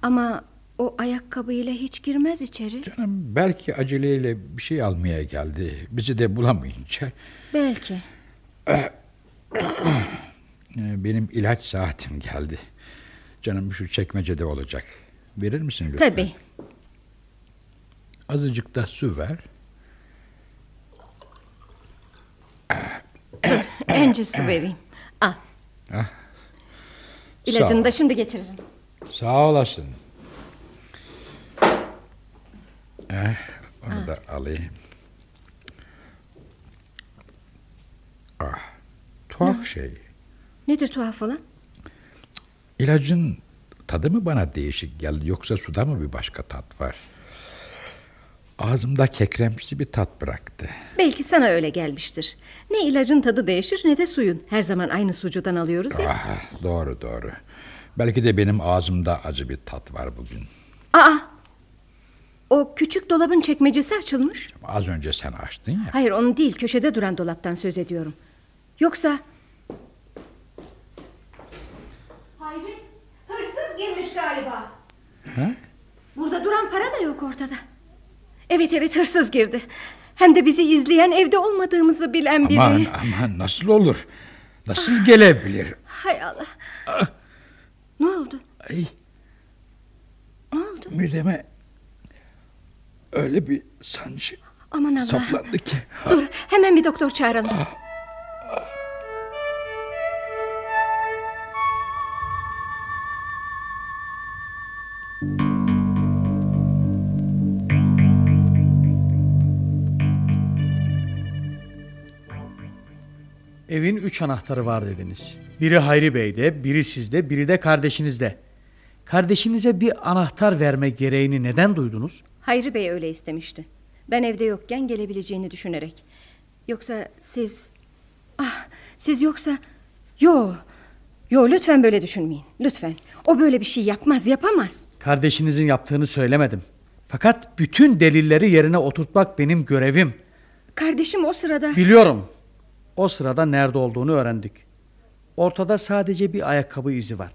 Ama o ayakkabıyla hiç girmez içeri. Canım, belki aceleyle bir şey almaya geldi. Bizi de bulamayınca. Belki. Benim ilaç saatim geldi. Canım, şu çekmecede olacak. Verir misin lütfen? Tabii. Azıcık da su ver. Önce su vereyim. Al. Ah. İlacını da şimdi getiririm. Sağ olasın. Eh, onu Al. da alayım. Ah, tuhaf ne? şey. Nedir tuhaf olan? İlacın tadı mı bana değişik geldi, yoksa suda mı bir başka tat var? Ağzımda kekremsi bir tat bıraktı. Belki sana öyle gelmiştir. Ne ilacın tadı değişir ne de suyun. Her zaman aynı sucudan alıyoruz ya. Ah, doğru doğru. Belki de benim ağzımda acı bir tat var bugün. Aa, o küçük dolabın çekmecesi açılmış. Az önce sen açtın ya. Hayır, onu değil, köşede duran dolaptan söz ediyorum. Yoksa... Hayri, hırsız girmiş galiba. He? Burada duran para da yok ortada. Evet evet, hırsız girdi. Hem de bizi izleyen, evde olmadığımızı bilen biri. Aman aman, nasıl olur? Nasıl ah, gelebilir? Hay Allah. Ah. Ne oldu? Ay. Ne oldu? Mideme öyle bir sancı aman Allah. saplandı ki. Dur, hemen bir doktor çağıralım. Ah. Evin üç anahtarı var dediniz. Biri Hayri Bey'de, biri sizde, biri de kardeşinizde. Kardeşinize bir anahtar verme gereğini neden duydunuz? Hayri Bey öyle istemişti. Ben evde yokken gelebileceğini düşünerek. Yoksa siz... Ah, siz yoksa... Yo, yo, lütfen böyle düşünmeyin. Lütfen. O böyle bir şey yapmaz, yapamaz. Kardeşinizin yaptığını söylemedim. Fakat bütün delilleri yerine oturtmak benim görevim. Kardeşim o sırada... Biliyorum. O sırada nerede olduğunu öğrendik. Ortada sadece bir ayakkabı izi var.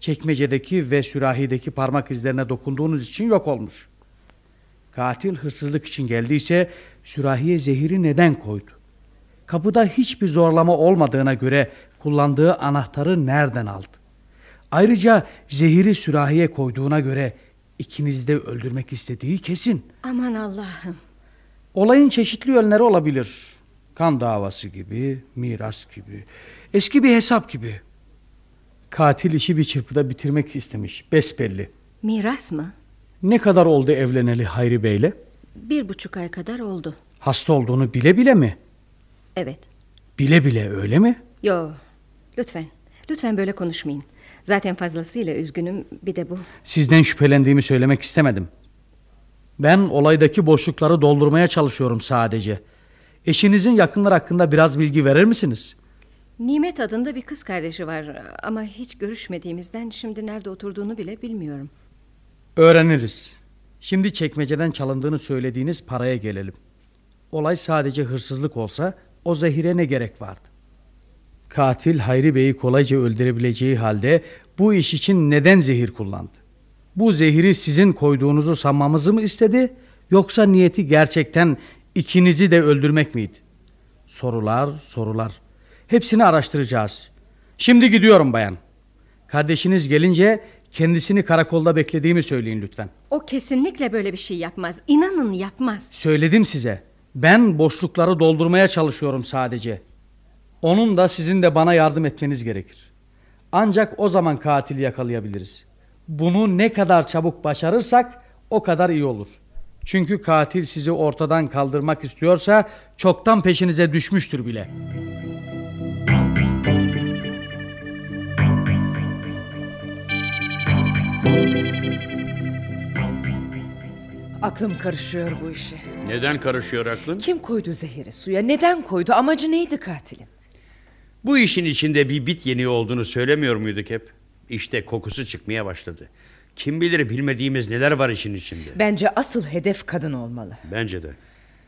Çekmecedeki ve sürahideki parmak izlerine dokunduğunuz için yok olmuş. Katil hırsızlık için geldiyse sürahiye zehiri neden koydu? Kapıda hiçbir zorlama olmadığına göre kullandığı anahtarı nereden aldı? Ayrıca zehiri sürahiye koyduğuna göre ikinizi de öldürmek istediği kesin. Aman Allah'ım. Olayın çeşitli yönleri olabilir. Kan davası gibi, miras gibi, eski bir hesap gibi. Katil işi bir çırpıda bitirmek istemiş, besbelli. Miras mı? Ne kadar oldu evleneli Hayri Bey'le? Bir buçuk ay kadar oldu. Hasta olduğunu bile bile mi? Evet. Bile bile öyle mi? Yo, lütfen, lütfen böyle konuşmayın. Zaten fazlasıyla üzgünüm, bir de bu. Sizden şüphelendiğimi söylemek istemedim. Ben olaydaki boşlukları doldurmaya çalışıyorum sadece. Eşinizin yakınları hakkında biraz bilgi verir misiniz? Nimet adında bir kız kardeşi var ama hiç görüşmediğimizden şimdi nerede oturduğunu bile bilmiyorum. Öğreniriz. Şimdi çekmeceden çalındığını söylediğiniz paraya gelelim. Olay sadece hırsızlık olsa o zehire ne gerek vardı? Katil Hayri Bey'i kolayca öldürebileceği halde bu iş için neden zehir kullandı? Bu zehiri sizin koyduğunuzu sanmamızı mı istedi, yoksa niyeti gerçekten İkinizi de öldürmek miydi? Sorular, sorular. Hepsini araştıracağız. Şimdi gidiyorum bayan. Kardeşiniz gelince kendisini karakolda beklediğimi söyleyin lütfen. O kesinlikle böyle bir şey yapmaz. İnanın yapmaz. Söyledim size. Ben boşlukları doldurmaya çalışıyorum sadece. Onun da sizin de bana yardım etmeniz gerekir. Ancak o zaman katili yakalayabiliriz. Bunu ne kadar çabuk başarırsak o kadar iyi olur. Çünkü katil sizi ortadan kaldırmak istiyorsa çoktan peşinize düşmüştür bile. Aklım karışıyor bu işe. Neden karışıyor aklın? Kim koydu zehiri suya? Neden koydu? Amacı neydi katilin? Bu işin içinde bir bit yeniği olduğunu söylemiyor muyduk hep? İşte kokusu çıkmaya başladı. Kim bilir bilmediğimiz neler var işin içinde. Bence asıl hedef kadın olmalı. Bence de.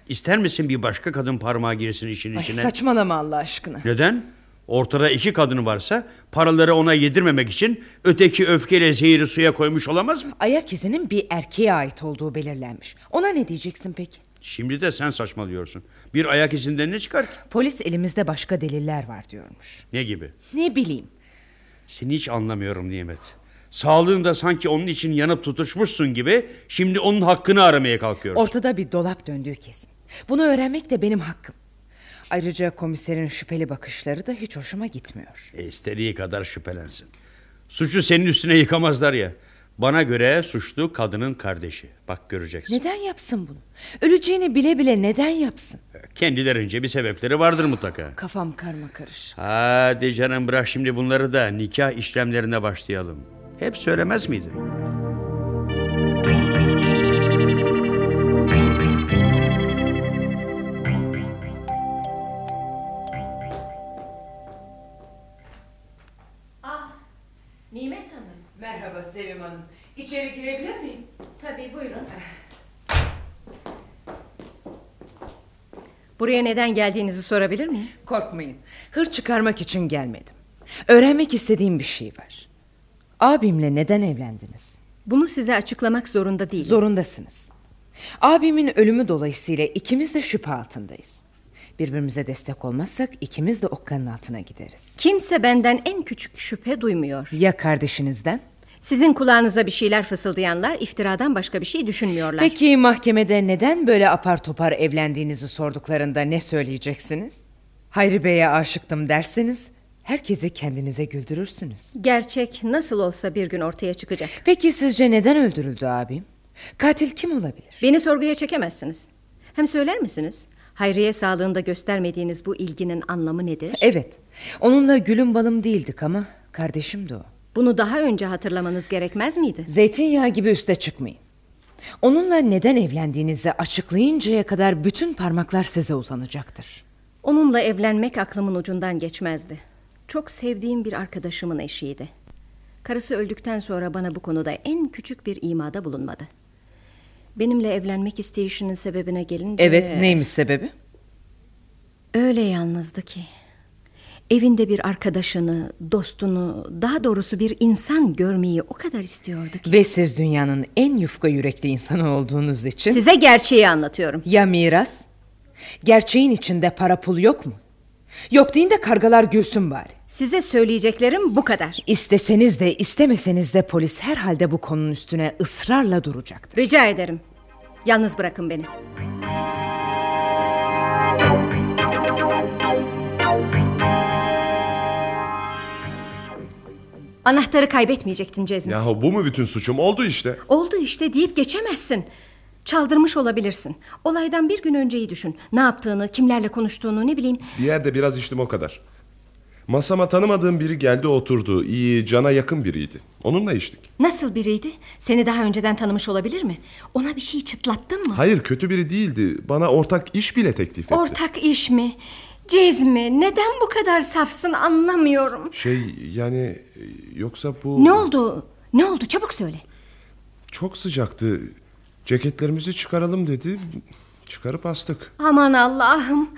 İster misin bir başka kadın parmağı girsin işin Ay, içine? Saçmalama Allah aşkına. Neden? Ortada iki kadın varsa paraları ona yedirmemek için öteki öfkeyle zehiri suya koymuş olamaz mı? Ayak izinin bir erkeğe ait olduğu belirlenmiş. Ona ne diyeceksin peki? Şimdi de sen saçmalıyorsun. Bir ayak izinden ne çıkar ki? Polis elimizde başka deliller var diyormuş. Ne gibi? Ne bileyim. Seni hiç anlamıyorum Nimet. Sağlığında sanki onun için yanıp tutuşmuşsun gibi şimdi onun hakkını aramaya kalkıyorsun. Ortada bir dolap döndüğü kesin. Bunu öğrenmek de benim hakkım. Ayrıca komiserin şüpheli bakışları da hiç hoşuma gitmiyor. E, istediği kadar şüphelensin. Suçu senin üstüne yıkamazlar ya. Bana göre suçlu kadının kardeşi. Bak göreceksin. Neden yapsın bunu? Öleceğini bile bile neden yapsın? Kendilerince bir sebepleri vardır mutlaka. Kafam karmakarışık. Hadi canım bırak şimdi bunları da nikah işlemlerine başlayalım. Hep söylemez miydin? Ah, Nimet Hanım. Merhaba Sevim Hanım. İçeri girebilir miyim? Tabii, buyurun. Buraya neden geldiğinizi sorabilir miyim? Korkmayın. Hır çıkarmak için gelmedim. Öğrenmek istediğim bir şey var. Abimle neden evlendiniz? Bunu size açıklamak zorunda değilim. Zorundasınız. Abimin ölümü dolayısıyla ikimiz de şüphe altındayız. Birbirimize destek olmazsak ikimiz de okkanın altına gideriz. Kimse benden en küçük şüphe duymuyor. Ya kardeşinizden? Sizin kulağınıza bir şeyler fısıldayanlar iftiradan başka bir şey düşünmüyorlar. Peki mahkemede neden böyle apar topar evlendiğinizi sorduklarında ne söyleyeceksiniz? Hayri Bey'e aşıktım derseniz herkesi kendinize güldürürsünüz. Gerçek nasıl olsa bir gün ortaya çıkacak. Peki sizce neden öldürüldü abim? Katil kim olabilir? Beni sorguya çekemezsiniz. Hem söyler misiniz? Hayriye sağlığında göstermediğiniz bu ilginin anlamı nedir? Evet. Onunla gülüm balım değildik ama kardeşim de o. Bunu daha önce hatırlamanız gerekmez miydi? Zeytinyağı gibi üste çıkmayın. Onunla neden evlendiğinizi açıklayıncaya kadar bütün parmaklar size uzanacaktır. Onunla evlenmek aklımın ucundan geçmezdi. Çok sevdiğim bir arkadaşımın eşiydi. Karısı öldükten sonra bana bu konuda en küçük bir imada bulunmadı. Benimle evlenmek isteyişinin sebebine gelince... Evet, neymiş sebebi? Öyle yalnızdı ki... Evinde bir arkadaşını, dostunu... Daha doğrusu bir insan görmeyi o kadar istiyordu ki... Ve siz dünyanın en yufka yürekli insanı olduğunuz için... Size gerçeği anlatıyorum. Ya miras? Gerçeğin içinde para pul yok mu? Yok deyin de kargalar gülsün bari. Size söyleyeceklerim bu kadar. İsteseniz de istemeseniz de polis herhalde bu konunun üstüne ısrarla duracaktır. Rica ederim. Yalnız bırakın beni. Anahtarı kaybetmeyecektin Cezmi. Yahu bu mu bütün suçum? Oldu işte. Oldu işte deyip geçemezsin. Çaldırmış olabilirsin. Olaydan bir gün önceyi düşün. Ne yaptığını, kimlerle konuştuğunu, ne bileyim. Bir yerde biraz içtim o kadar. Masama tanımadığım biri geldi oturdu. İyi, cana yakın biriydi. Onunla içtik. Nasıl biriydi? Seni daha önceden tanımış olabilir mi? Ona bir şey çıtlattın mı? Hayır, kötü biri değildi. Bana ortak iş bile teklif etti. Ortak iş mi? Cezmi, neden bu kadar safsın anlamıyorum. Şey yani yoksa bu... Ne oldu? Ne oldu? Çabuk söyle. Çok sıcaktı. Ceketlerimizi çıkaralım dedi. Çıkarıp astık. Aman Allah'ım.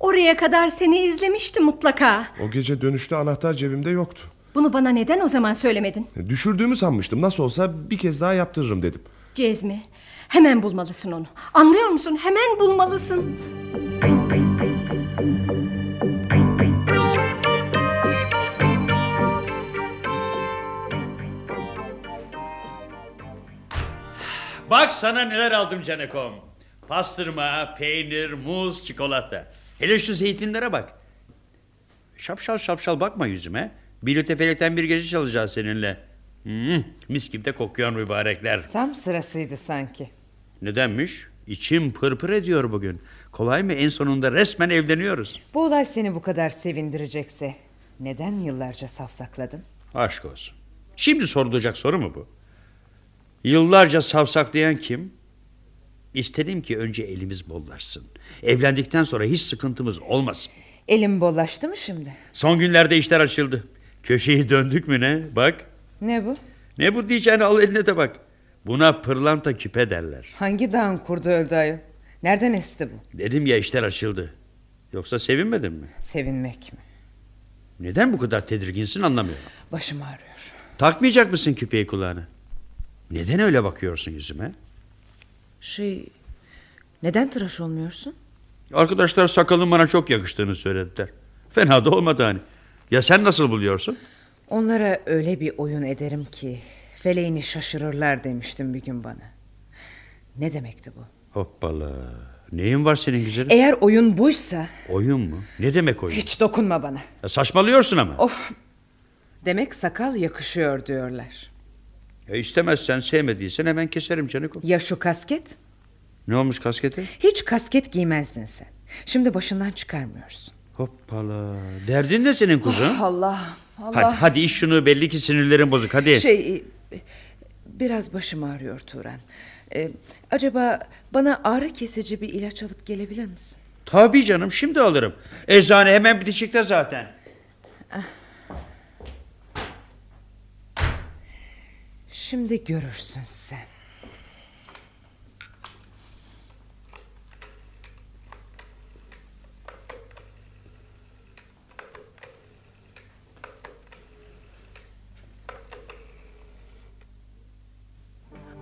Oraya kadar seni izlemişti mutlaka. O gece dönüşte anahtar cebimde yoktu. Bunu bana neden o zaman söylemedin? Düşürdüğümü sanmıştım. Nasıl olsa bir kez daha yaptırırım dedim. Cezmi, hemen bulmalısın onu. Anlıyor musun? Hemen bulmalısın. Bak sana neler aldım Canekom. Pastırma, peynir, muz, çikolata. Hele şu zeytinlere bak. Şapşal şapşal bakma yüzüme. Bilüte felekten bir gece çalacağız seninle. Hmm, mis gibi de kokuyan mübarekler. Tam sırasıydı sanki. Nedenmiş? İçim pırpır ediyor bugün. Kolay mı? En sonunda resmen evleniyoruz. Bu olay seni bu kadar sevindirecekse neden yıllarca safsakladın? Aşk olsun. Şimdi sorulacak soru mu bu? Yıllarca savsaklayan kim? İstedim ki önce elimiz bollaşsın. Evlendikten sonra hiç sıkıntımız olmasın. Elim bollaştı mı şimdi? Son günlerde işler açıldı. Köşeyi döndük mü ne? Bak. Ne bu? Ne bu diyeceğini, al eline de bak. Buna pırlanta küpe derler. Hangi dağın kurdu öldü ayol? Nereden esti bu? Dedim ya, işler açıldı. Yoksa sevinmedin mi? Sevinmek mi? Neden bu kadar tedirginsin anlamıyorum. Başım ağrıyor. Takmayacak mısın küpeyi kulağına? Neden öyle bakıyorsun yüzüme? Şey, neden tıraş olmuyorsun? Arkadaşlar sakalın bana çok yakıştığını söylediler. Fena da olmadı hani. Ya sen nasıl buluyorsun? Onlara öyle bir oyun ederim ki feleğini şaşırırlar demiştim bir gün bana. Ne demekti bu? Hoppala. Neyin var senin güzelim? Eğer oyun buysa... Oyun mu? Ne demek oyun? Hiç dokunma bana. Ya saçmalıyorsun ama. Of. Demek sakal yakışıyor diyorlar. Ya istemezsen, sevmediysen hemen keserim Caniko. Ya şu kasket? Ne olmuş kaskete? Hiç kasket giymezdin sen. Şimdi başından çıkarmıyorsun. Hoppala. Derdin ne senin kuzun? Oh, Allah Allah. Hadi, hadi iş şunu, belli ki sinirlerin bozuk, hadi. Şey, biraz başım ağrıyor Turan. Ee, acaba bana ağrı kesici bir ilaç alıp gelebilir misin? Tabii canım, şimdi alırım. Eczane hemen bitişikte zaten. Şimdi görürsün sen.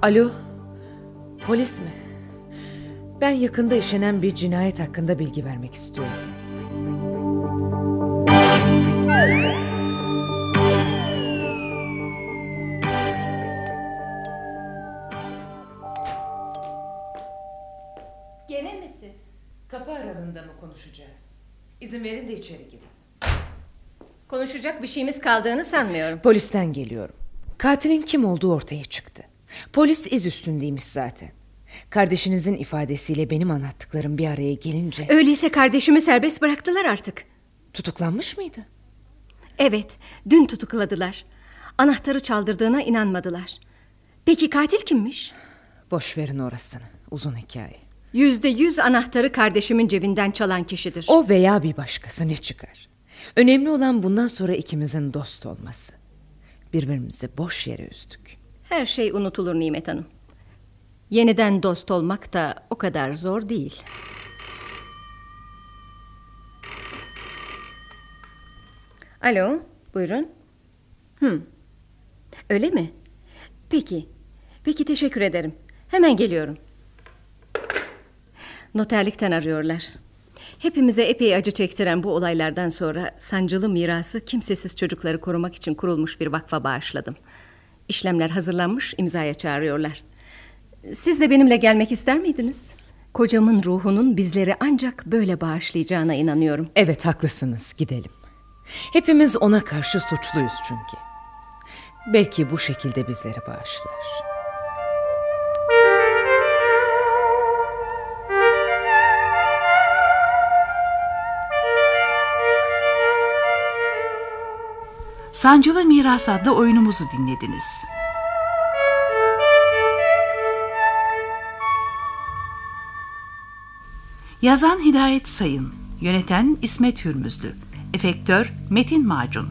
Alo, polis mi? Ben yakında işlenen bir cinayet hakkında bilgi vermek istiyorum. Gene mi siz? Kapı aralığında mı konuşacağız? İzin verin de içeri girin. Konuşacak bir şeyimiz kaldığını sanmıyorum. Polisten geliyorum. Katilin kim olduğu ortaya çıktı. Polis iz üstündeymiş zaten. Kardeşinizin ifadesiyle benim anlattıklarım bir araya gelince... Öyleyse kardeşimi serbest bıraktılar artık. Tutuklanmış mıydı? Evet, dün tutukladılar. Anahtarı çaldırdığına inanmadılar. Peki katil kimmiş? Boş verin orasını, uzun hikaye. Yüzde yüz anahtarı kardeşimin cebinden çalan kişidir. O veya bir başkası, ne çıkar? Önemli olan bundan sonra ikimizin dost olması. Birbirimizi boş yere üzdük. Her şey unutulur Nimet Hanım. Yeniden dost olmak da o kadar zor değil. Alo, buyurun. Hı. Öyle mi? Peki. Peki, teşekkür ederim. Hemen geliyorum. Noterlikten arıyorlar. Hepimize epey acı çektiren bu olaylardan sonra Sancılı Mirası kimsesiz çocukları korumak için kurulmuş bir vakfa bağışladım. İşlemler hazırlanmış, imzaya çağırıyorlar. Siz de benimle gelmek ister miydiniz? Kocamın ruhunun bizleri ancak böyle bağışlayacağına inanıyorum. Evet, haklısınız, gidelim. Hepimiz ona karşı suçluyuz çünkü. Belki bu şekilde bizleri bağışlar. Sancılı Miras adlı oyunumuzu dinlediniz. Yazan Hidayet Sayın, yöneten İsmet Hürmüzlü, efektör Metin Macun.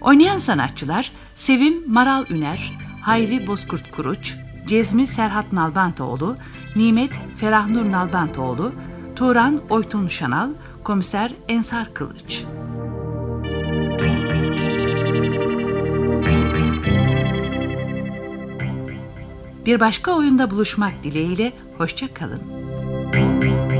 Oynayan sanatçılar: Sevim Maral Üner, Hayri Bozkurt Kuruç, Cezmi Serhat Nalbantoğlu, Nimet Ferahnur Nalbantoğlu, Tuğran Oytun Şanal, Komiser Ensar Kılıç. Bir başka oyunda buluşmak dileğiyle, hoşça kalın.